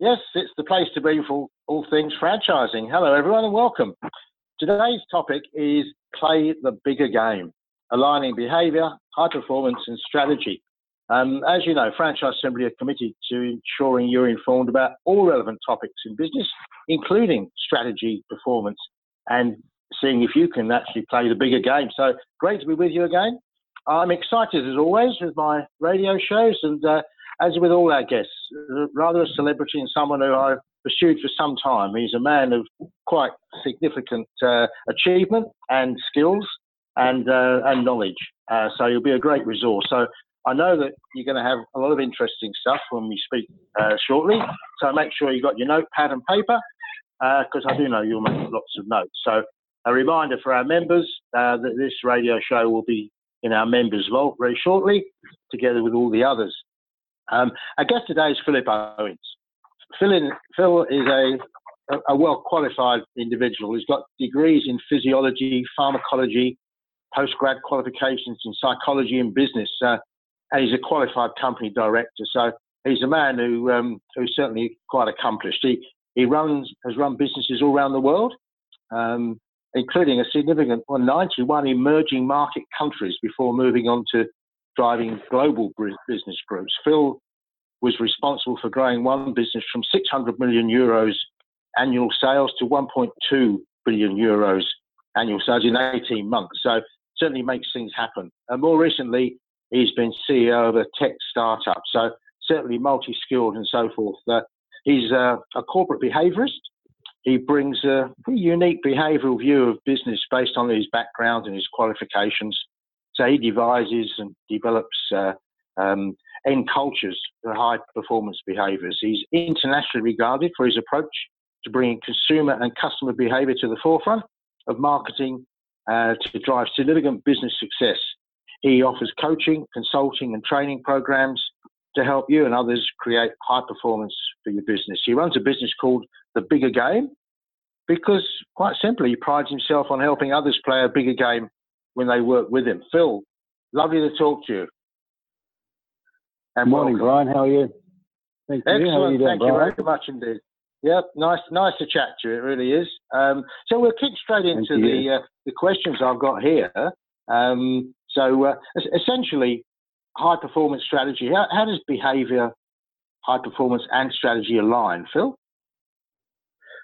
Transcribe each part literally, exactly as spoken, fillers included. Yes, it's the place to be for all things franchising. Hello, everyone, and welcome. Today's topic is Play the Bigger Game, aligning behaviour, high performance and strategy. Um, as you know, Franchise Assembly are committed to ensuring you're informed about all relevant topics in business, including strategy, performance, and seeing if you can actually play the bigger game. So great to be with you again. I'm excited, as always, with my radio shows and uh, as with all our guests, rather a celebrity and someone who I've pursued for some time. He's a man of quite significant uh, achievement and skills and, uh, and knowledge. Uh, so he'll be a great resource. So I know that you're going to have a lot of interesting stuff when we speak uh, shortly. So make sure you've got your notepad and paper because uh, I do know you'll make lots of notes. So a reminder for our members uh, that this radio show will be in our members vault very shortly, together with all the others. Um, our guest today is Philip Owens. Phil, in, Phil is a, a well-qualified individual. He's got degrees in physiology, pharmacology, post-grad qualifications in psychology and business, uh, and he's a qualified company director. So he's a man who um, who's certainly quite accomplished. He he runs has run businesses all around the world, um, including a significant well, ninety-one emerging market countries before moving on to driving global business groups. Phil was responsible for growing one business from six hundred million euros annual sales to one point two billion euros annual sales in eighteen months. So certainly makes things happen. And more recently, he's been C E O of a tech startup. So certainly multi-skilled and so forth. Uh, he's uh, a corporate behaviorist. He brings a pretty unique behavioral view of business based on his background and his qualifications. So he devises and develops uh, um, end cultures for high performance behaviours. He's internationally regarded for his approach to bringing consumer and customer behaviour to the forefront of marketing uh, to drive significant business success. He offers coaching, consulting and training programs to help you and others create high performance for your business. He runs a business called The Bigger Game because, quite simply, he prides himself on helping others play a bigger game when they work with him. Phil, lovely to talk to you. And morning, welcome. Brian. How are you? Thanks Excellent. You. How are you doing, Thank Brian? You very much indeed. Yep, nice, nice to chat to you. It really is. Um, so we'll kick straight into the uh, the questions I've got here. Um, so uh, essentially, high performance strategy. How, how does behaviour, high performance, and strategy align, Phil?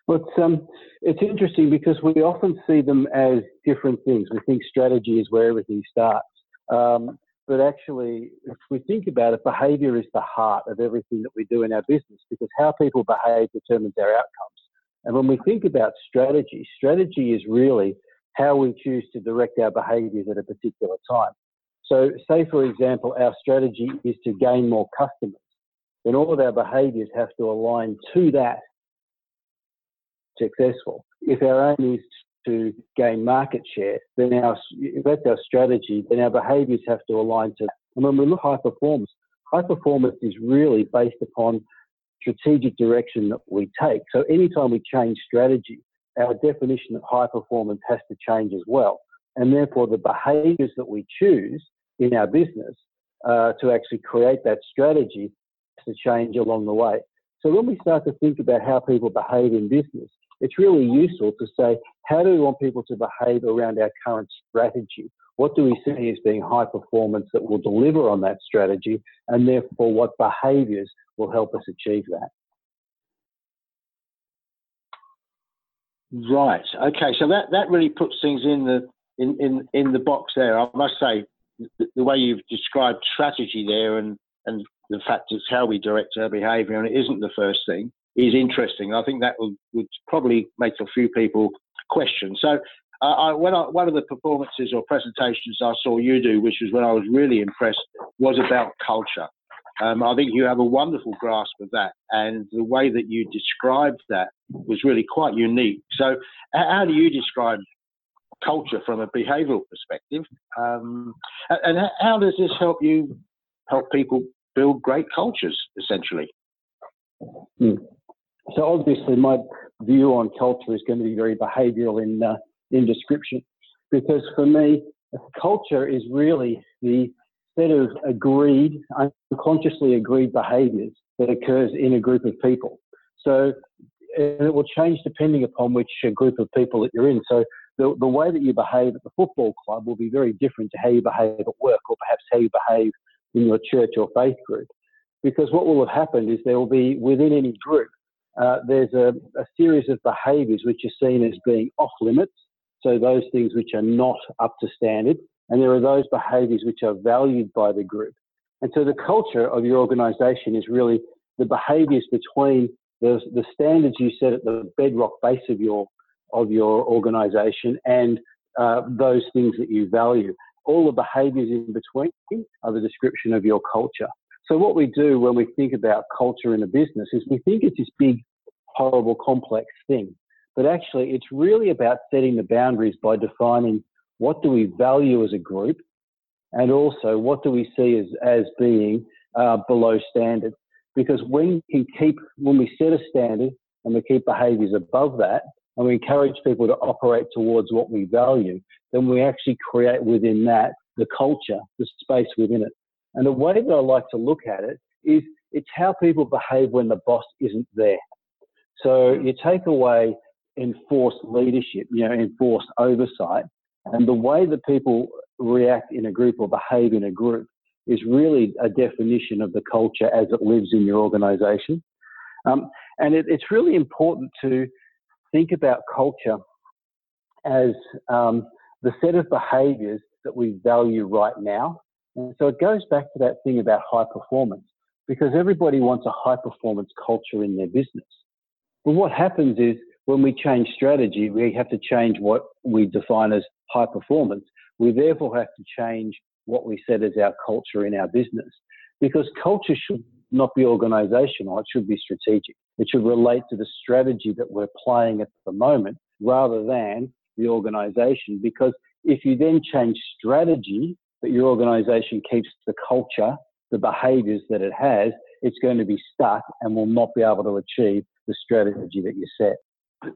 But um, it's interesting because we often see them as different things. We think strategy is where everything starts. Um, but actually, if we think about it, behaviour is the heart of everything that we do in our business because how people behave determines our outcomes. And when we think about strategy, strategy is really how we choose to direct our behaviours at a particular time. So say, for example, our strategy is to gain more customers. Then all of our behaviours have to align to that. Successful. If our aim is to gain market share, then our if that's our strategy, then our behaviours have to align to that. And when we look at high performance, high performance is really based upon strategic direction that we take. So anytime we change strategy, our definition of high performance has to change as well. And therefore the behaviours that we choose in our business uh, to actually create that strategy has to change along the way. So when we start to think about how people behave in business, it's really useful to say, how do we want people to behave around our current strategy? What do we see as being high performance that will deliver on that strategy? And therefore, what behaviours will help us achieve that? Right. Okay. So that, that really puts things in the in, in, in the box there. I must say, the, the way you've described strategy there and and the fact is how we direct our behaviour, and it isn't the first thing, is interesting. I think that would, would probably make a few people question. So uh, I, when I, one of the performances or presentations I saw you do, which was when I was really impressed, was about culture. Um, I think you have a wonderful grasp of that, and the way that you described that was really quite unique. So how do you describe culture from a behavioural perspective? Um, and how does this help you help people build great cultures, essentially? Mm. So obviously my view on culture is going to be very behavioural in, uh, in description, because for me, culture is really the set of agreed, unconsciously agreed behaviours that occurs in a group of people. So, and it will change depending upon which group of people that you're in. So the, the way that you behave at the football club will be very different to how you behave at work, or perhaps how you behave in your church or faith group. Because what will have happened is there will be, within any group, uh, there's a, a series of behaviours which are seen as being off limits, so those things which are not up to standard, and there are those behaviours which are valued by the group. And so the culture of your organisation is really the behaviours between the, the standards you set at the bedrock base of your of your organisation and uh, those things that you value. All the behaviours in between are the description of your culture. So what we do when we think about culture in a business is we think it's this big, horrible, complex thing. But actually, it's really about setting the boundaries by defining what do we value as a group, and also what do we see as, as being uh, below standard. Because when we keep, when we set a standard and we keep behaviours above that, and we encourage people to operate towards what we value, then we actually create within that the culture, the space within it. And the way that I like to look at it is it's how people behave when the boss isn't there. So you take away enforced leadership, you know, enforced oversight, and the way that people react in a group or behave in a group is really a definition of the culture as it lives in your organisation. Um, and it, it's really important to think about culture as um, the set of behaviours that we value right now. And so it goes back to that thing about high performance, because everybody wants a high performance culture in their business. But what happens is when we change strategy, we have to change what we define as high performance. We therefore have to change what we set as our culture in our business, because culture should not be organisational. It should be strategic. It should relate to the strategy that we're playing at the moment rather than the organisation, because if you then change strategy, but your organisation keeps the culture, the behaviours that it has, it's going to be stuck and will not be able to achieve the strategy that you set.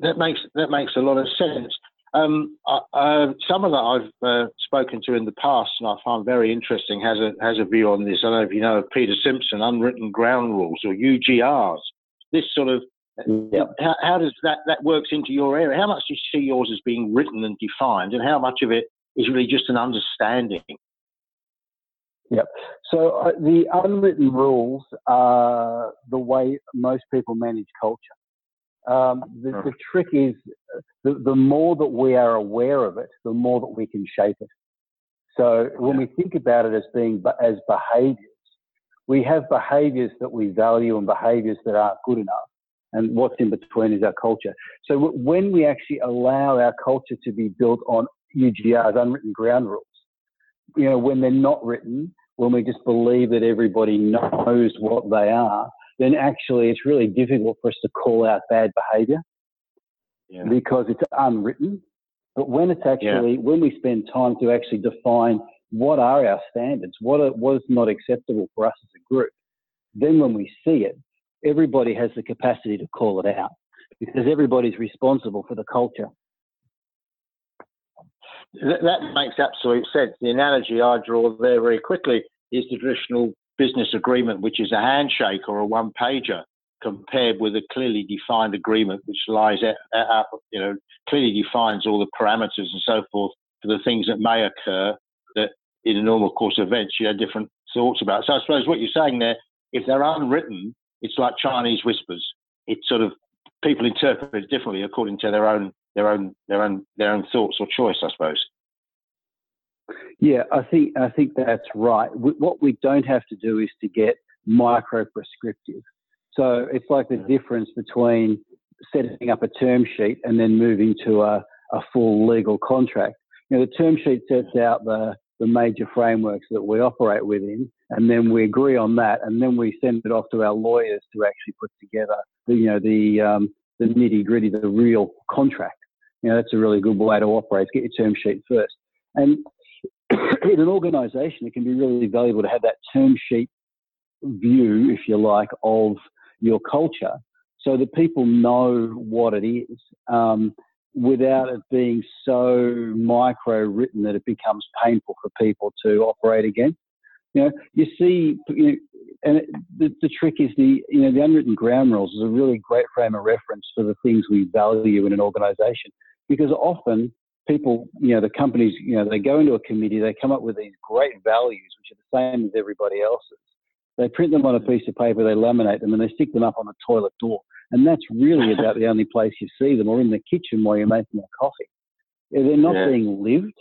That makes that makes a lot of sense. Um, I, I, someone that I've uh, spoken to in the past and I find very interesting has a has a view on this. I don't know if you know of Peter Simpson, Unwritten Ground Rules, or U G Rs. This sort of, yep. how, how does that, that works into your area? How much do you see yours as being written and defined, and how much of it is really just an understanding? Yep. So uh, the unwritten rules are the way most people manage culture. Um, the, the trick is the, the more that we are aware of it, the more that we can shape it. So when we think about it as being as behaviours, we have behaviours that we value and behaviours that aren't good enough. And what's in between is our culture. So w- when we actually allow our culture to be built on U G Rs, unwritten ground rules, you know, when they're not written, when we just believe that everybody knows what they are, then actually it's really difficult for us to call out bad behaviour yeah. because it's unwritten. But when it's actually, yeah. when we spend time to actually define what are our standards, what are, what is not acceptable for us as a group, then when we see it, everybody has the capacity to call it out, because everybody's responsible for the culture. That makes absolute sense. The analogy I draw there very quickly is the traditional business agreement, which is a handshake or a one-pager, compared with a clearly defined agreement, which lies out, you know, clearly defines all the parameters and so forth for the things that may occur that in a normal course of events you have different thoughts about. So I suppose what you're saying there, if they're unwritten, it's like Chinese whispers. It's sort of people interpret it differently according to their own their own their own their own thoughts or choice, I suppose. Yeah, I think I think that's right. What we don't have to do is to get micro-prescriptive. So it's like the difference between setting up a term sheet and then moving to a, a full legal contract. You know, the term sheet sets out the, the major frameworks that we operate within, and then we agree on that, and then we send it off to our lawyers to actually put together the, you know, the um, the nitty-gritty, the real contract. You know, that's a really good way to operate. Get your term sheet first. And in an organisation, it can be really valuable to have that term sheet view, if you like, of your culture, so that people know what it is, um, without it being so micro-written that it becomes painful for people to operate against. You know, you see, you know, and it, the, the trick is the, you know, the unwritten ground rules is a really great frame of reference for the things we value in an organisation, because often people, you know, the companies, you know, they go into a committee, they come up with these great values, which are the same as everybody else's. They print them on a piece of paper, they laminate them, and they stick them up on the toilet door. And that's really about the only place you see them, or in the kitchen while you're making a coffee. They're not yeah. being lived.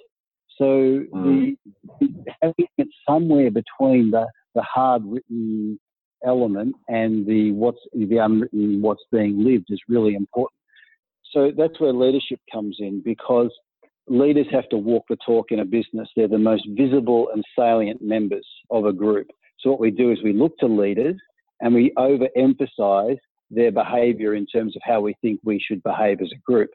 So mm. the, having it somewhere between the, the hard written element and the what's the unwritten what's being lived is really important. So that's where leadership comes in, because leaders have to walk the talk in a business. They're the most visible and salient members of a group. So what we do is we look to leaders and we overemphasize their behavior in terms of how we think we should behave as a group.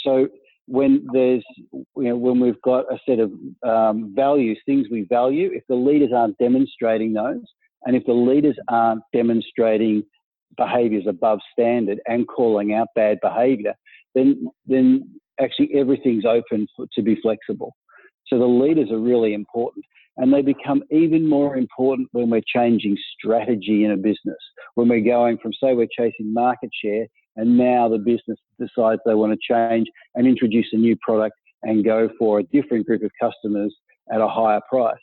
So when there's, you know, when we've got a set of um, values, things we value, if the leaders aren't demonstrating those, and if the leaders aren't demonstrating behaviours above standard and calling out bad behaviour, then then actually everything's open for, to be flexible. So the leaders are really important, and they become even more important when we're changing strategy in a business, when we're going from, say, we're chasing market share, and now the business decides they want to change and introduce a new product and go for a different group of customers at a higher price.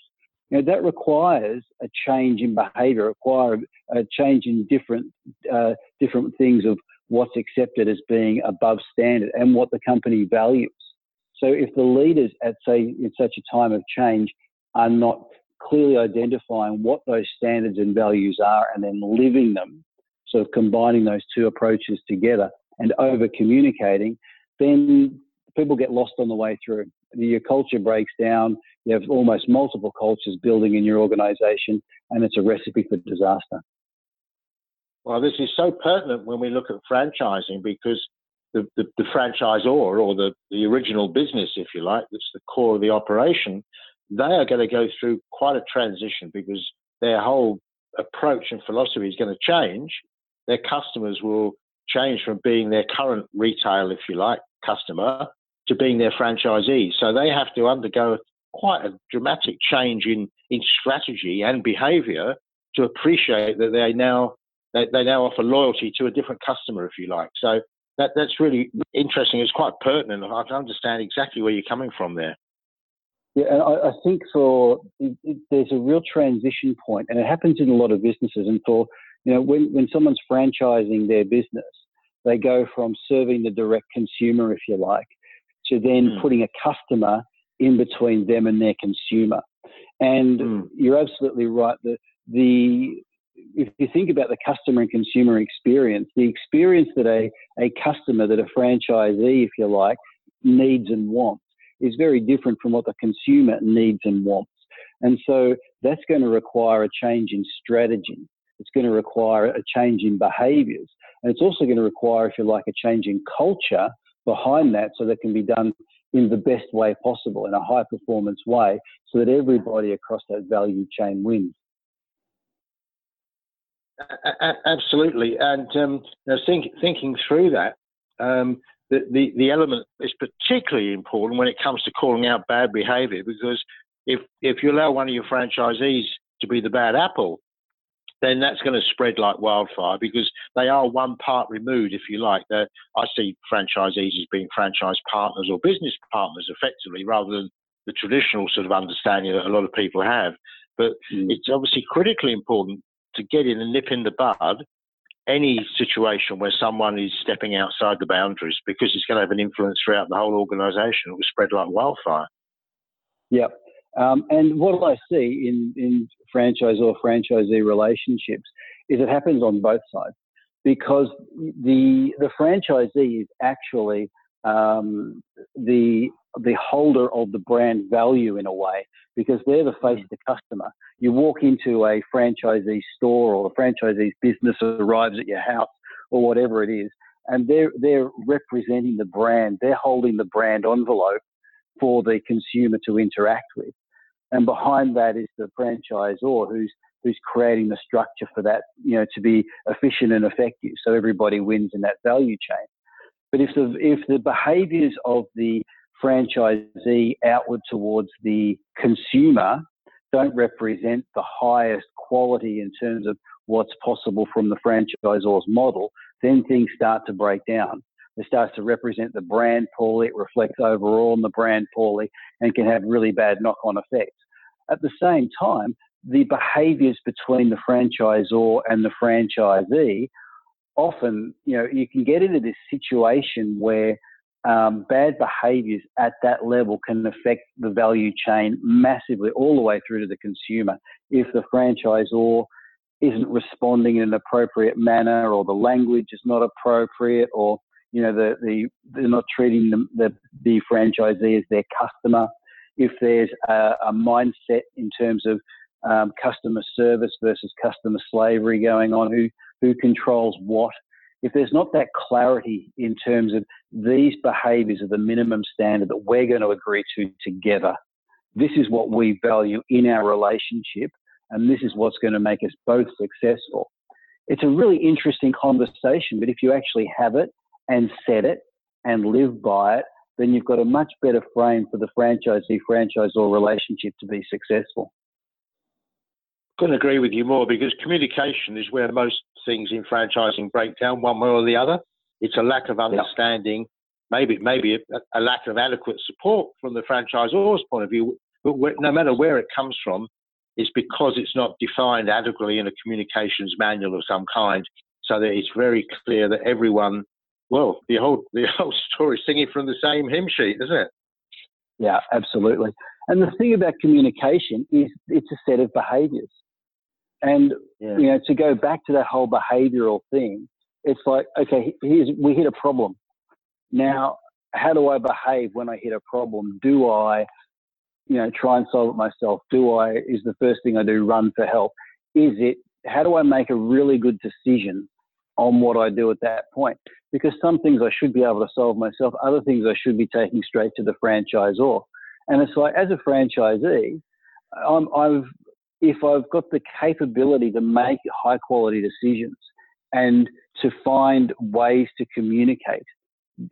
You know, that requires a change in behaviour, require a change in different uh, different things of what's accepted as being above standard and what the company values. So if the leaders at, say, in such a time of change are not clearly identifying what those standards and values are and then living them, sort of combining those two approaches together and over-communicating, then people get lost on the way through. Your culture breaks down. You have almost multiple cultures building in your organisation, and it's a recipe for disaster. Well, this is so pertinent when we look at franchising, because the, the, the franchisor, or the, the original business, if you like, that's the core of the operation, they are going to go through quite a transition, because their whole approach and philosophy is going to change. Their customers will change from being their current retail, if you like, customer to being their franchisee. So they have to undergo quite a dramatic change in, in strategy and behaviour to appreciate that they now they, they now offer loyalty to a different customer, if you like. So that that's really interesting. It's quite pertinent. I can understand exactly where you're coming from there. Yeah, and I, I think for it, it, there's a real transition point, and it happens in a lot of businesses. And for you know, when when someone's franchising their business, they go from serving the direct consumer, if you like, to then mm. putting a customer in between them and their consumer. And mm. you're absolutely right. The, the if you think about the customer and consumer experience, the experience that a, a customer, that a franchisee, if you like, needs and wants is very different from what the consumer needs and wants. And so that's going to require a change in strategy. It's going to require a change in behaviours. And it's also going to require, if you like, a change in culture behind that, so that can be done in the best way possible, in a high-performance way, so that everybody across that value chain wins. Absolutely. And um, now think, thinking through that, um, the, the, the element is particularly important when it comes to calling out bad behaviour, because if, if you allow one of your franchisees to be the bad apple, then that's going to spread like wildfire, because they are one part removed, if you like. They're, I see franchisees as being franchise partners or business partners, effectively, rather than the traditional sort of understanding that a lot of people have. But mm. it's obviously critically important to get in and nip in the bud any situation where someone is stepping outside the boundaries, because it's going to have an influence throughout the whole organisation. It will spread like wildfire. Yep. Um, and what I see in, in franchisor-franchisee relationships is it happens on both sides, because the the franchisee is actually um, the the holder of the brand value in a way, because they're the face of the customer. You walk into a franchisee store, or a franchisee's business arrives at your house, or whatever it is, and they're they're representing the brand. They're holding the brand envelope for the consumer to interact with. And behind that is the franchisor who's who's creating the structure for that, you know, to be efficient and effective, so everybody wins in that value chain. But if the if the behaviours of the franchisee outward towards the consumer don't represent the highest quality in terms of what's possible from the franchisor's model, then things start to break down. It starts to represent the brand poorly, it reflects overall on the brand poorly, and can have really bad knock-on effects. At the same time, the behaviours between the franchisor and the franchisee, often, you know, you can get into this situation where um, bad behaviours at that level can affect the value chain massively, all the way through to the consumer. If the franchisor isn't responding in an appropriate manner, or the language is not appropriate, or you know, the, the, they're not treating the, the, the franchisee as their customer. If there's a, a mindset in terms of um, customer service versus customer slavery going on, who, who controls what, if there's not that clarity in terms of these behaviours are the minimum standard that we're going to agree to together, this is what we value in our relationship, and this is what's going to make us both successful. It's a really interesting conversation, but if you actually have it, and set it and live by it, then you've got a much better frame for the franchisee-franchisor relationship to be successful. Couldn't agree with you more, because communication is where most things in franchising break down one way or the other. It's a lack of understanding, yeah. maybe maybe a, a lack of adequate support from the franchisor's point of view, but no matter where it comes from, it's because it's not defined adequately in a communications manual of some kind, so that it's very clear that everyone Well, the whole the whole story singing from the same hymn sheet, isn't it? Yeah, absolutely. And the thing about communication is it's a set of behaviours. And, yeah. you know, to go back to that whole behavioural thing, it's like, okay, here's, we hit a problem. Now, how do I behave when I hit a problem? Do I, you know, try and solve it myself? Do I, is the first thing I do run for help? Is it, how do I make a really good decision on what I do at that point? Because some things I should be able to solve myself, other things I should be taking straight to the franchisor. And it's like, as a franchisee, I'm, I've, if I've got the capability to make high quality decisions and to find ways to communicate,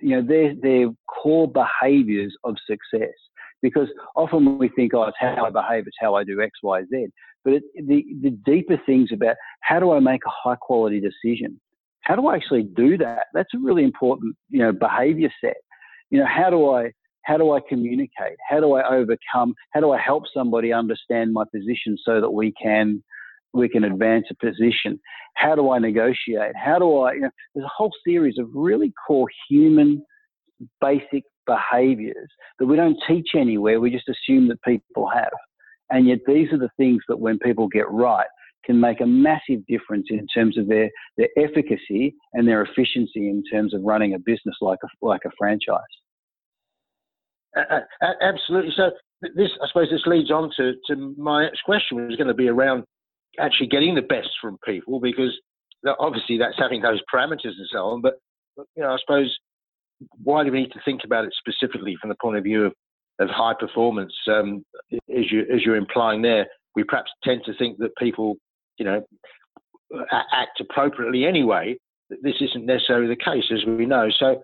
you know, they're, they're core behaviours of success. Because often we think, oh, it's how I behave, it's how I do X, Y, Z. But it, the, the deeper things about how do I make a high quality decision? How do I actually do that? That's a really important, you know, behaviour set. You know, how do I how do I communicate? How do I overcome? How do I help somebody understand my position so that we can we can advance a position? How do I negotiate? How do I? You know, there's a whole series of really core human basic behaviours that we don't teach anywhere. We just assume that people have, and yet these are the things that when people get right, can make a massive difference in terms of their, their efficacy and their efficiency in terms of running a business like a, like a franchise. Uh, absolutely. So this, I suppose this leads on to, to my next question, which is going to be around actually getting the best from people, because obviously that's having those parameters and so on. But, you know, I suppose why do we need to think about it specifically from the point of view of, of high performance, um, as, you, as you're implying there? We perhaps tend to think that people, you know, act appropriately anyway. This isn't necessarily the case, as we know. So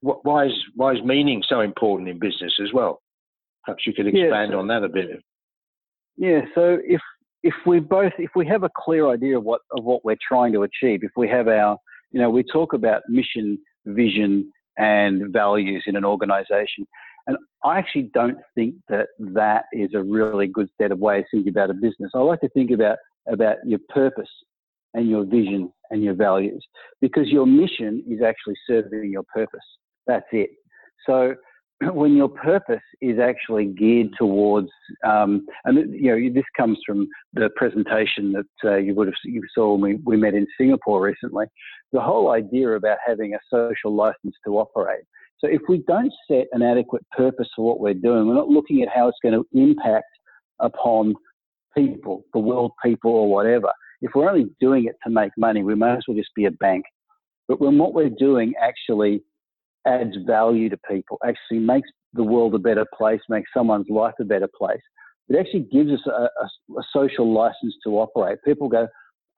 why is why is meaning so important in business as well? Perhaps you could expand yeah, so, on that a bit. Yeah. So if if we both if we have a clear idea of what of what we're trying to achieve, if we have our, you know, we talk about mission, vision, and values in an organisation. And I actually don't think that that is a really good set of ways to think about a business. I like to think about about your purpose and your vision and your values, because your mission is actually serving your purpose. That's it. So when your purpose is actually geared towards, um, and you know, this comes from the presentation that uh, you would have you saw when we, we met in Singapore recently, the whole idea about having a social license to operate. So if we don't set an adequate purpose for what we're doing, we're not looking at how it's going to impact upon people, the world people or whatever. If we're only doing it to make money, we might as well just be a bank. But when what we're doing actually adds value to people, actually makes the world a better place, makes someone's life a better place, it actually gives us a, a, a social license to operate. People go,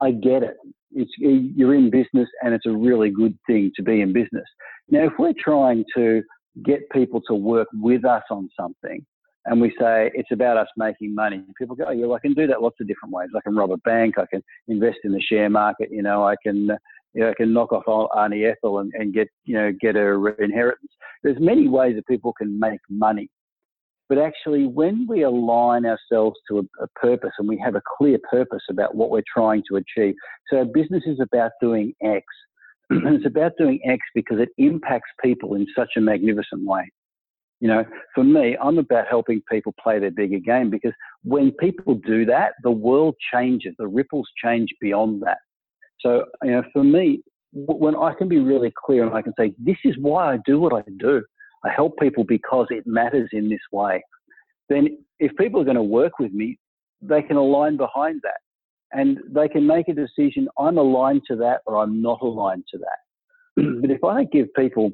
I get it. It's, you're in business and it's a really good thing to be in business. Now, if we're trying to get people to work with us on something, and we say it's about us making money. And people go, oh, yeah, well, I can do that lots of different ways. I can rob a bank. I can invest in the share market. You know, I can, you know, I can knock off Auntie Ethel and, and get, you know, get her inheritance. There's many ways that people can make money. But actually, when we align ourselves to a, a purpose and we have a clear purpose about what we're trying to achieve, so our business is about doing X. And it's about doing X because it impacts people in such a magnificent way. You know, for me, I'm about helping people play their bigger game, because when people do that, the world changes, the ripples change beyond that. So, you know, for me, when I can be really clear and I can say, this is why I do what I do. I help people because it matters in this way. Then if people are going to work with me, they can align behind that. And they can make a decision, I'm aligned to that or I'm not aligned to that. But if I don't give people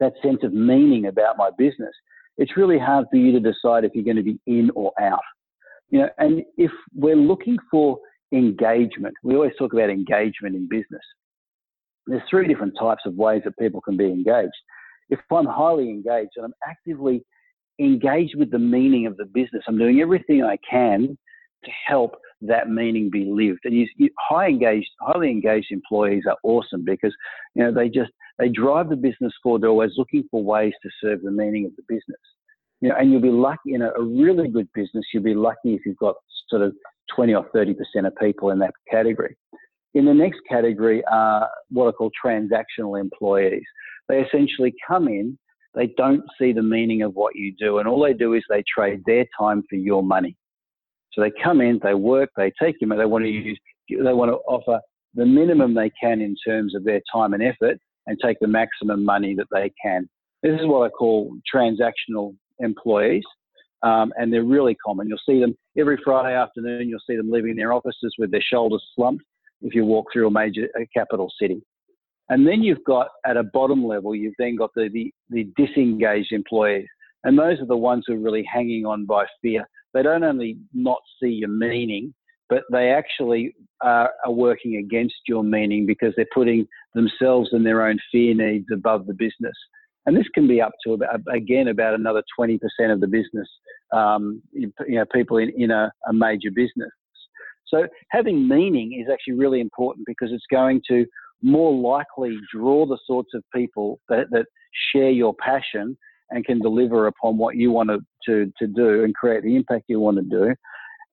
that sense of meaning about my business, it's really hard for you to decide if you're going to be in or out. You know, and if we're looking for engagement, we always talk about engagement in business. There's three different types of ways that people can be engaged. If I'm highly engaged and I'm actively engaged with the meaning of the business, I'm doing everything I can to help that meaning be lived. And you, you, high engaged, highly engaged employees are awesome because, you know, they just, they drive the business forward. They're always looking for ways to serve the meaning of the business. You know, and you'll be lucky in a, a really good business. You'll be lucky if you've got sort of twenty or thirty percent of people in that category. In the next category are what are called transactional employees. They essentially come in, they don't see the meaning of what you do, and all they do is they trade their time for your money. So they come in, they work, they take you, and they want to use, they want to offer the minimum they can in terms of their time and effort and take the maximum money that they can. This is what I call transactional employees, um, and they're really common. You'll see them every Friday afternoon, you'll see them leaving their offices with their shoulders slumped if you walk through a major a capital city. And then you've got, at a bottom level, you've then got the, the, the disengaged employees. And those are the ones who are really hanging on by fear. They don't only not see your meaning, but they actually are, are working against your meaning because they're putting themselves and their own fear needs above the business. And this can be up to, about, again, about another twenty percent of the business, um, you know, people in, in a, a major business. So having meaning is actually really important because it's going to more likely draw the sorts of people that, that share your passion and can deliver upon what you want to, to, to do and create the impact you want to do.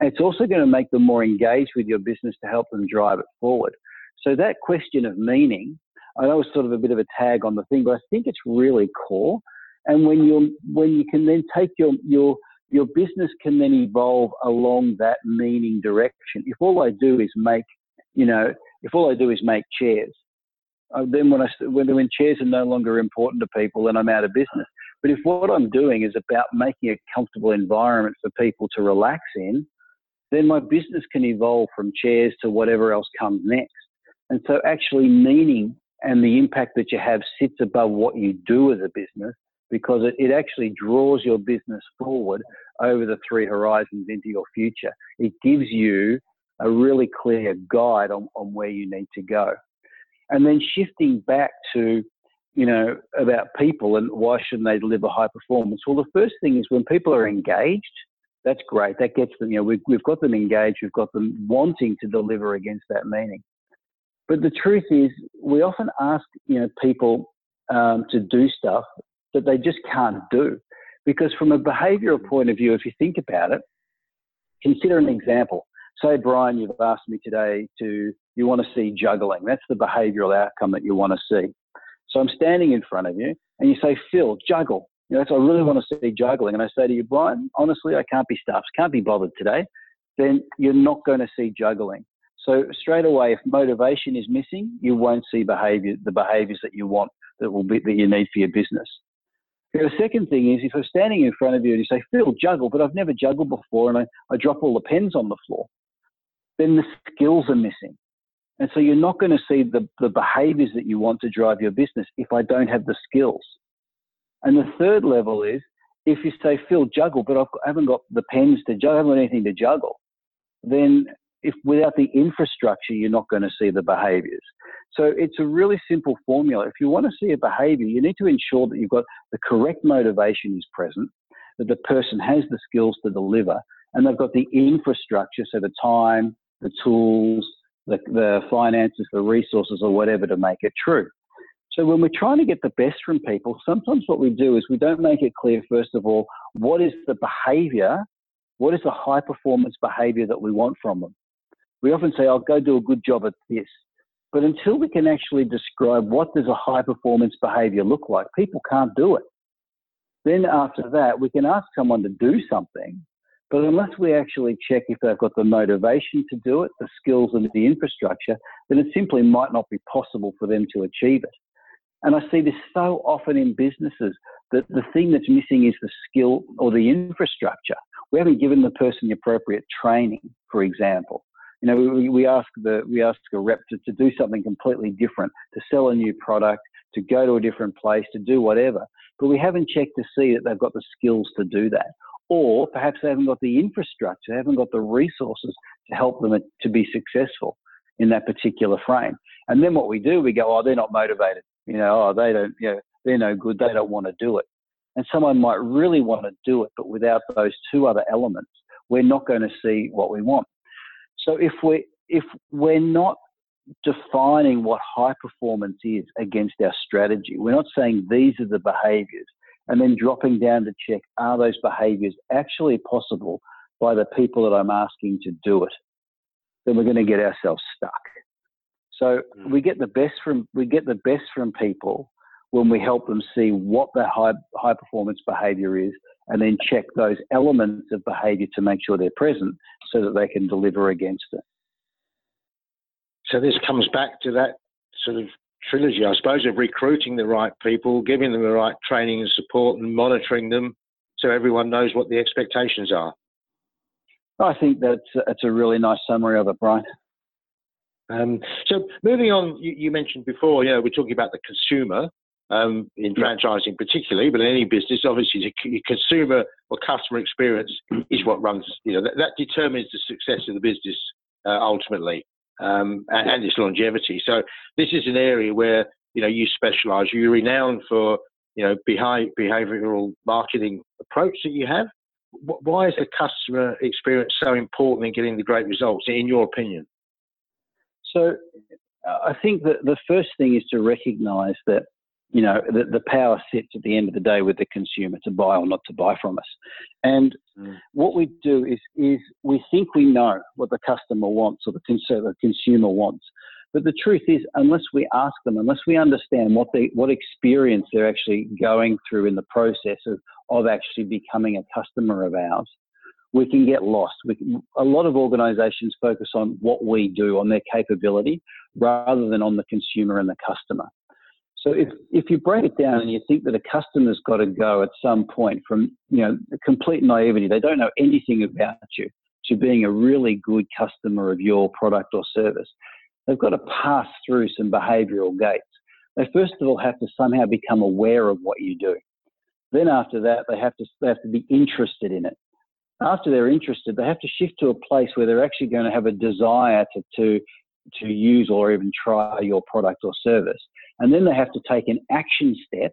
And it's also going to make them more engaged with your business to help them drive it forward. So that question of meaning, I know it's sort of a bit of a tag on the thing, but I think it's really core. And when you when you can then take your your your business can then evolve along that meaning direction. If all I do is make, you know, if all I do is make chairs, then when I when, when chairs are no longer important to people, then I'm out of business. But if what I'm doing is about making a comfortable environment for people to relax in, then my business can evolve from chairs to whatever else comes next. And so actually meaning and the impact that you have sits above what you do as a business, because it, it actually draws your business forward over the three horizons into your future. It gives you a really clear guide on, on where you need to go. And then shifting back to, you know, about people and why shouldn't they deliver high performance? Well, the first thing is when people are engaged, that's great. That gets them, you know, we've, we've got them engaged. We've got them wanting to deliver against that meaning. But the truth is we often ask, you know, people um, to do stuff that they just can't do. Because from a behavioural point of view, if you think about it, consider an example. Say, Brian, you've asked me today to, you want to see juggling. That's the behavioural outcome that you want to see. So I'm standing in front of you and you say, Phil, juggle. You know, so I really want to see juggling. And I say to you, Brian, honestly, I can't be stuffed, can't be bothered today. Then you're not going to see juggling. So straight away, if motivation is missing, you won't see behaviour, the behaviours that you want, that will be, that you need for your business. The second thing is if I'm standing in front of you and you say, Phil, juggle, but I've never juggled before and I, I drop all the pens on the floor, then the skills are missing. And so you're not going to see the, the behaviours that you want to drive your business if I don't have the skills. And the third level is if you say, Phil, juggle, but I've, I haven't got the pens to juggle, I haven't got anything to juggle, then if without the infrastructure, you're not going to see the behaviours. So it's a really simple formula. If you want to see a behaviour, you need to ensure that you've got the correct motivation is present, that the person has the skills to deliver, and they've got the infrastructure, so the time, the tools, the, the finances, the resources or whatever to make it true. So when we're trying to get the best from people, sometimes what we do is we don't make it clear, first of all, what is the behaviour, what is the high-performance behaviour that we want from them. We often say, I'll go do a good job at this. But until we can actually describe what does a high-performance behaviour look like, people can't do it. Then after that, we can ask someone to do something, but unless we actually check if they've got the motivation to do it, the skills and the infrastructure, then it simply might not be possible for them to achieve it. And I see this so often in businesses, that the thing that's missing is the skill or the infrastructure. We haven't given the person the appropriate training, for example. You know, we, we ask the we ask a rep to, to do something completely different, to sell a new product, to go to a different place, to do whatever. But we haven't checked to see that they've got the skills to do that. Or perhaps they haven't got the infrastructure, they haven't got the resources to help them to be successful in that particular frame. And then what we do, we go, oh, they're not motivated. You know, oh, they don't, you know, they're no good, they don't want to do it. And someone might really want to do it, but without those two other elements, we're not going to see what we want. So if we if we're not defining what high performance is against our strategy, we're not saying these are the behaviours, and then dropping down to check, are those behaviours actually possible by the people that I'm asking to do it? Then we're going to get ourselves stuck. So we get the best from we get the best from people when we help them see what their high high performance behaviour is, and then check those elements of behaviour to make sure they're present so that they can deliver against it. So this comes back to that sort of trilogy, I suppose, of recruiting the right people, giving them the right training and support, and monitoring them so everyone knows what the expectations are. I think that's, that's a really nice summary of it, Brian. Um, so moving on, you, you mentioned before, you know, we're talking about the consumer um, in franchising particularly, but in any business, obviously, the consumer or customer experience is what runs, you know, that, that determines the success of the business uh, ultimately um, and, and its longevity. So this is an area where, you know, you specialise, you're renowned for, you know, behi- behavioural marketing approach that you have. Why is the customer experience so important in getting the great results, in your opinion? So I think that the first thing is to recognise that, you know, that the power sits at the end of the day with the consumer to buy or not to buy from us. And mm. what we do is is we think we know what the customer wants or the, cons- the consumer wants. But the truth is, unless we ask them, unless we understand what they, what experience they're actually going through in the process of, of actually becoming a customer of ours, we can get lost. We can, a lot of organisations focus on what we do, on their capability, rather than on the consumer and the customer. So if, if you break it down and you think that a customer's got to go at some point from, you know, complete naivety, they don't know anything about you, to being a really good customer of your product or service, they've got to pass through some behavioural gates. They first of all have to somehow become aware of what you do. Then after that, they have to they have to be interested in it. After they're interested, they have to shift to a place where they're actually going to have a desire to, to to use or even try your product or service. And then they have to take an action step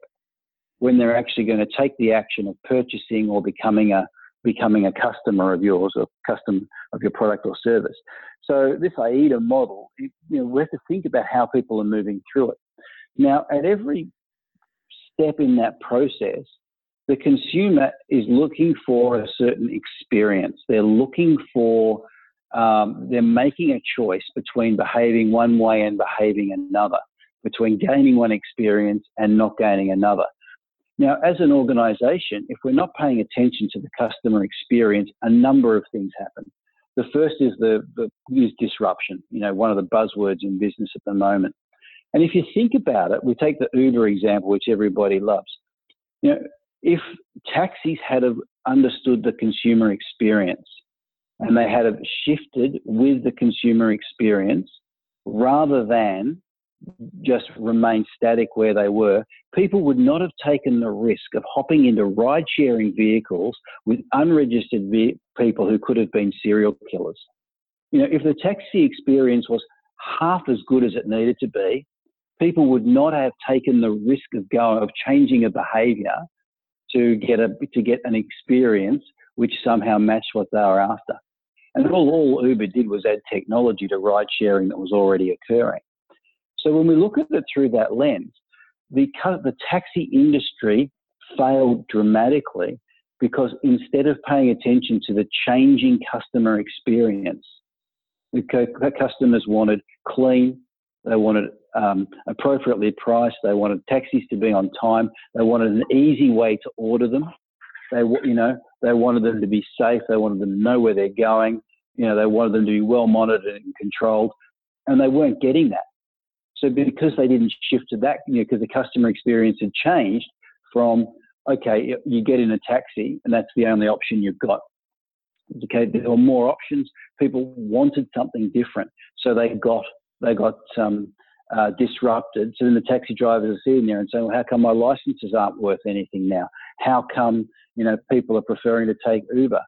when they're actually going to take the action of purchasing or becoming a becoming a customer of yours or customer of your product or service. So this AIDA model, you know, we have to think about how people are moving through it. Now, at every step in that process, the consumer is looking for a certain experience. They're looking for, um, they're making a choice between behaving one way and behaving another, between gaining one experience and not gaining another. Now, as an organisation, if we're not paying attention to the customer experience, a number of things happen. The first is the, the is disruption, you know, one of the buzzwords in business at the moment. And if you think about it, we take the Uber example, which everybody loves. You know, if taxis had have understood the consumer experience and they had have shifted with the consumer experience rather than just remain static where they were, people would not have taken the risk of hopping into ride-sharing vehicles with unregistered ve- people who could have been serial killers. You know, if the taxi experience was half as good as it needed to be, people would not have taken the risk of, go- of changing a behaviour to get a to get an experience which somehow matched what they were after. And all, all Uber did was add technology to ride sharing that was already occurring. So when we look at it through that lens, the the taxi industry failed dramatically because instead of paying attention to the changing customer experience, the customers wanted clean, they wanted um, appropriately priced, they wanted taxis to be on time, they wanted an easy way to order them. They, you know, they wanted them to be safe. They wanted them to know where they're going. You know, they wanted them to be well monitored and controlled, and they weren't getting that. So because they didn't shift to that, you know, because the customer experience had changed from, okay, you get in a taxi and that's the only option you've got. Okay, there were more options. People wanted something different, so they got they got um, uh, disrupted. So then the taxi drivers are sitting there and saying, well, how come my licenses aren't worth anything now? How come, you know, people are preferring to take Uber?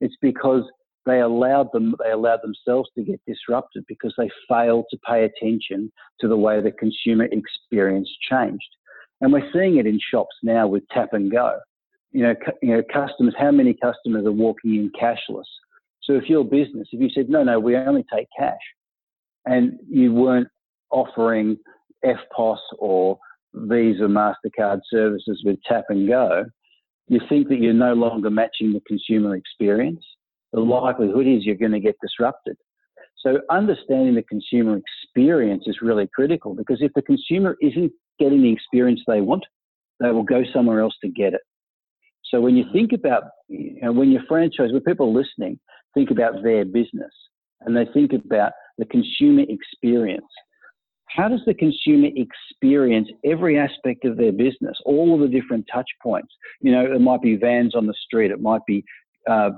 It's because they allowed them, they allowed themselves to get disrupted because they failed to pay attention to the way the consumer experience changed. And we're seeing it in shops now with tap and go. You know, you know, customers, how many customers are walking in cashless? So if your business, if you said, no, no, we only take cash, and you weren't offering F P O S or Visa, MasterCard services with tap and go, you think that you're no longer matching the consumer experience. The likelihood is you're going to get disrupted. So understanding the consumer experience is really critical, because if the consumer isn't getting the experience they want, they will go somewhere else to get it. So when you think about, you know, when your franchise, when people listening think about their business and they think about the consumer experience, how does the consumer experience every aspect of their business, all of the different touch points? You know, it might be vans on the street, it might be uh,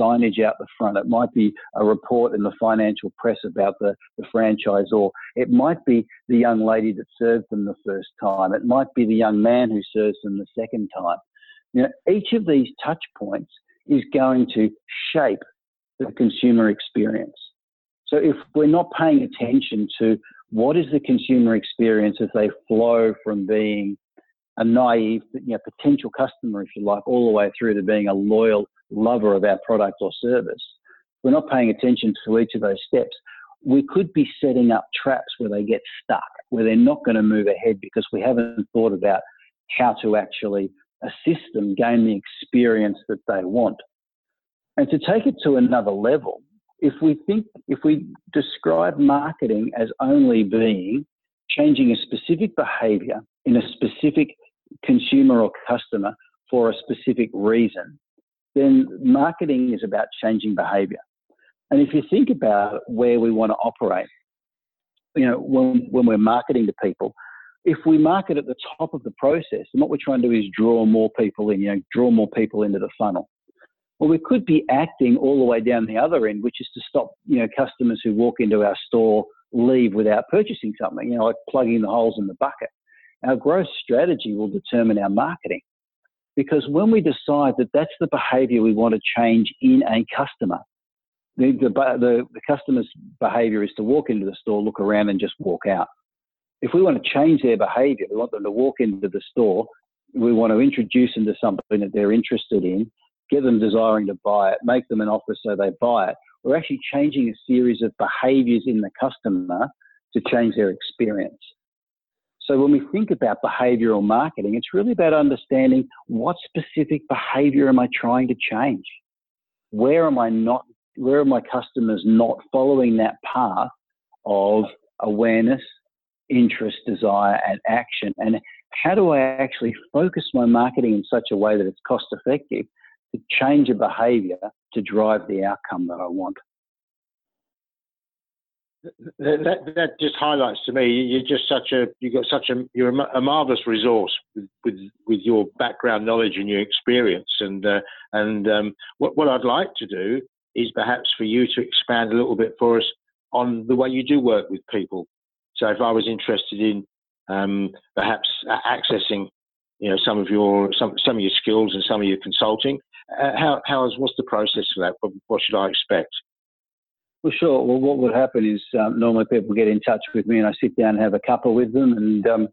signage out the front, it might be a report in the financial press about the, the franchisor, it might be the young lady that served them the first time, it might be the young man who serves them the second time. You know, each of these touch points is going to shape the consumer experience. So if we're not paying attention to what is the consumer experience as they flow from being a naive, you know, potential customer, if you like, all the way through to being a loyal lover of our product or service, we're not paying attention to each of those steps, we could be setting up traps where they get stuck, where they're not going to move ahead because we haven't thought about how to actually assist them gain the experience that they want. And to take it to another level, if we think, if we describe marketing as only being changing a specific behavior in a specific consumer or customer for a specific reason, then marketing is about changing behavior. And if you think about where we want to operate, you know, when, when we're marketing to people, if we market at the top of the process, and what we're trying to do is draw more people in, you know, draw more people into the funnel. Well, we could be acting all the way down the other end, which is to stop, you know, customers who walk into our store leave without purchasing something, you know, like plugging the holes in the bucket. Our growth strategy will determine our marketing, because when we decide that that's the behavior we want to change in a customer, the, the, the, the customer's behavior is to walk into the store, look around and just walk out. If we want to change their behavior, we want them to walk into the store, we want to introduce them to something that they're interested in, get them desiring to buy it, make them an offer so they buy it. We're actually changing a series of behaviours in the customer to change their experience. So when we think about behavioural marketing, it's really about understanding what specific behaviour am I trying to change? Where am I not, where are my customers not following that path of awareness, interest, desire, and action? And how do I actually focus my marketing in such a way that it's cost effective to change a behaviour to drive the outcome that I want? That, that, that just highlights to me, you're just such a, you've got such a, you're a marvellous resource with, with with your background knowledge and your experience. And uh, and um, what what I'd like to do is perhaps for you to expand a little bit for us on the way you do work with people. So if I was interested in um, perhaps accessing, you know, some of your some some of your skills and some of your consulting, Uh, how how is what's the process for that? What, what should I expect? Well, sure. Well, what would happen is um, normally people get in touch with me, and I sit down and have a cuppa with them, and um,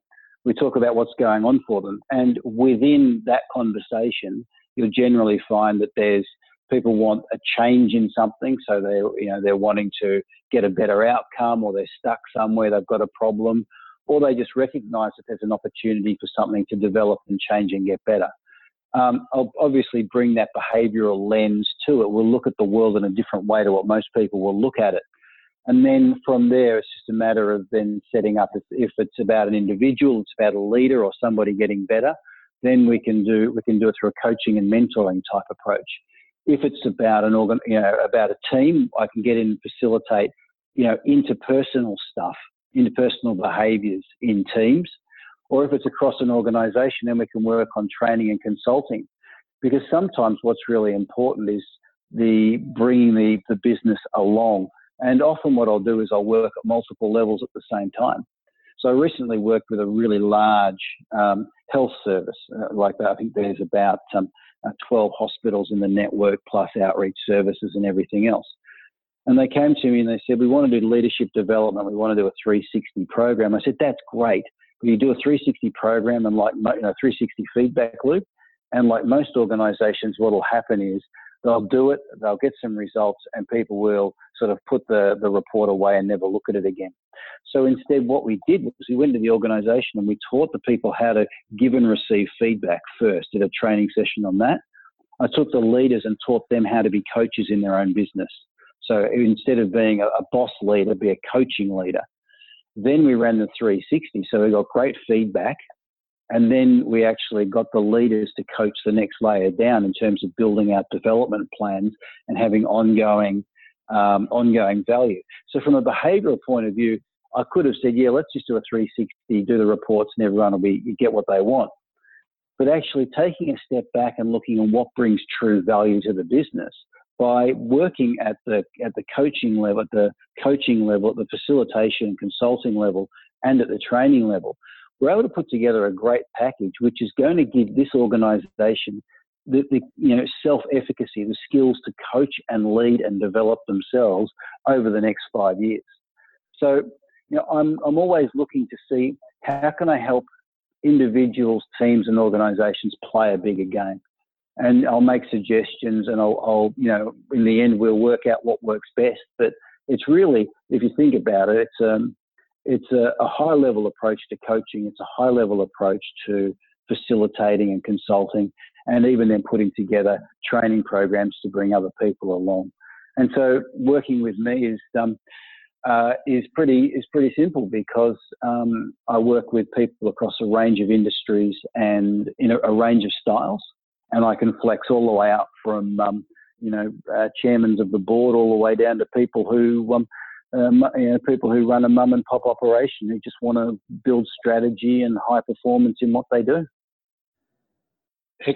we talk about what's going on for them. And within that conversation, you'll generally find that there's people want a change in something. So they, you know, they're wanting to get a better outcome, or they're stuck somewhere, they've got a problem, or they just recognise that there's an opportunity for something to develop and change and get better. Um, I'll obviously bring that behavioural lens to it. We'll look at the world in a different way to what most people will look at it. And then from there, it's just a matter of then setting up, if it's about an individual, it's about a leader or somebody getting better, then we can do we can do it through a coaching and mentoring type approach. If it's about an organ, you know, about a team, I can get in and facilitate, you know, interpersonal stuff, interpersonal behaviours in teams. Or if it's across an organisation, then we can work on training and consulting. Because sometimes what's really important is the bringing the, the business along. And often what I'll do is I'll work at multiple levels at the same time. So I recently worked with a really large um, health service uh, like that. I think there's about um, uh, twelve hospitals in the network, plus outreach services and everything else. And they came to me and they said, we want to do leadership development. We want to do a three sixty program. I said, that's great. You do a three sixty program and like, you know, three sixty feedback loop. And like most organizations, what will happen is they'll do it, they'll get some results, and people will sort of put the, the report away and never look at it again. So instead, what we did was we went to the organization and we taught the people how to give and receive feedback first, did a training session on that. I took the leaders and taught them how to be coaches in their own business. So instead of being a boss leader, be a coaching leader. Then we ran the three sixty, so we got great feedback, and then we actually got the leaders to coach the next layer down in terms of building out development plans and having ongoing um, ongoing value. So from a behavioural point of view, I could have said, yeah, let's just do a three sixty, do the reports, and everyone will be get what they want. But actually taking a step back and looking at what brings true value to the business, by working at the at the coaching level, at the coaching level, at the facilitation and consulting level, and at the training level, we're able to put together a great package which is going to give this organisation the, the you know self-efficacy, the skills to coach and lead and develop themselves over the next five years. So, you know, I'm I'm always looking to see how can I help individuals, teams, and organisations play a bigger game. And I'll make suggestions, and I'll, I'll, you know, in the end we'll work out what works best. But it's really, if you think about it, it's um, it's a, a high-level approach to coaching. It's a high-level approach to facilitating and consulting, and even then putting together training programs to bring other people along. And so working with me is um, uh, is pretty is pretty simple because um, I work with people across a range of industries and in a, a range of styles. And I can flex all the way up from, um, you know, uh, chairmen of the board all the way down to people who, um, uh, you know, people who run a mum and pop operation who just want to build strategy and high performance in what they do.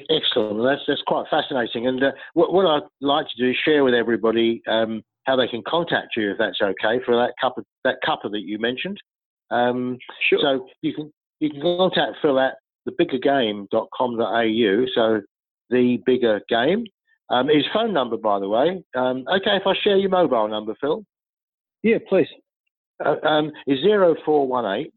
Excellent. That's that's quite fascinating. And uh, what, what I'd like to do is share with everybody um, how they can contact you, if that's okay, for that couple that couple that you mentioned. Um, sure. So you can you can contact Phil at the bigger game dot com dot a u. So The Bigger Game. Um, his phone number, by the way. Um, okay, if I share your mobile number, Phil? Yeah, please. Uh, um, is zero four one eight,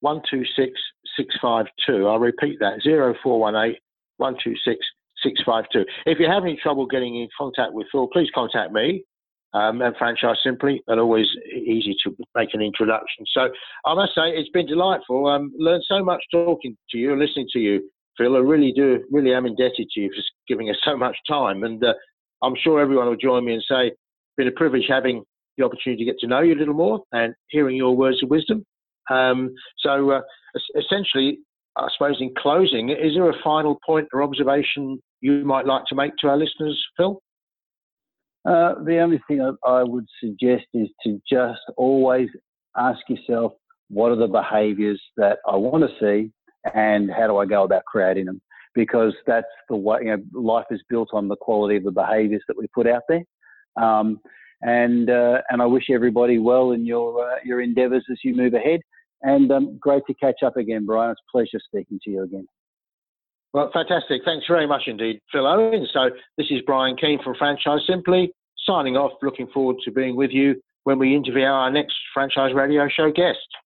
one two six, six five two. I'll repeat that, zero four one eight, one two six, six five two. If you have any trouble getting in contact with Phil, please contact me um, at Franchise Simply. And always easy to make an introduction. So I must say, it's been delightful. Um, learned so much talking to you, listening to you, Phil. I really do, really am indebted to you for giving us so much time. And uh, I'm sure everyone will join me and say it's been a privilege having the opportunity to get to know you a little more and hearing your words of wisdom. Um, so uh, essentially, I suppose in closing, is there a final point or observation you might like to make to our listeners, Phil? Uh, the only thing I, I would suggest is to just always ask yourself, what are the behaviours that I want to see? And how do I go about creating them? Because that's the way, you know, life is built on the quality of the behaviours that we put out there. Um, and uh, and I wish everybody well in your uh, your endeavours as you move ahead. And um, great to catch up again, Brian. It's a pleasure speaking to you again. Well, fantastic. Thanks very much indeed, Phil Owens. So this is Brian Keane from Franchise Simply signing off. Looking forward to being with you when we interview our next Franchise Radio Show guest.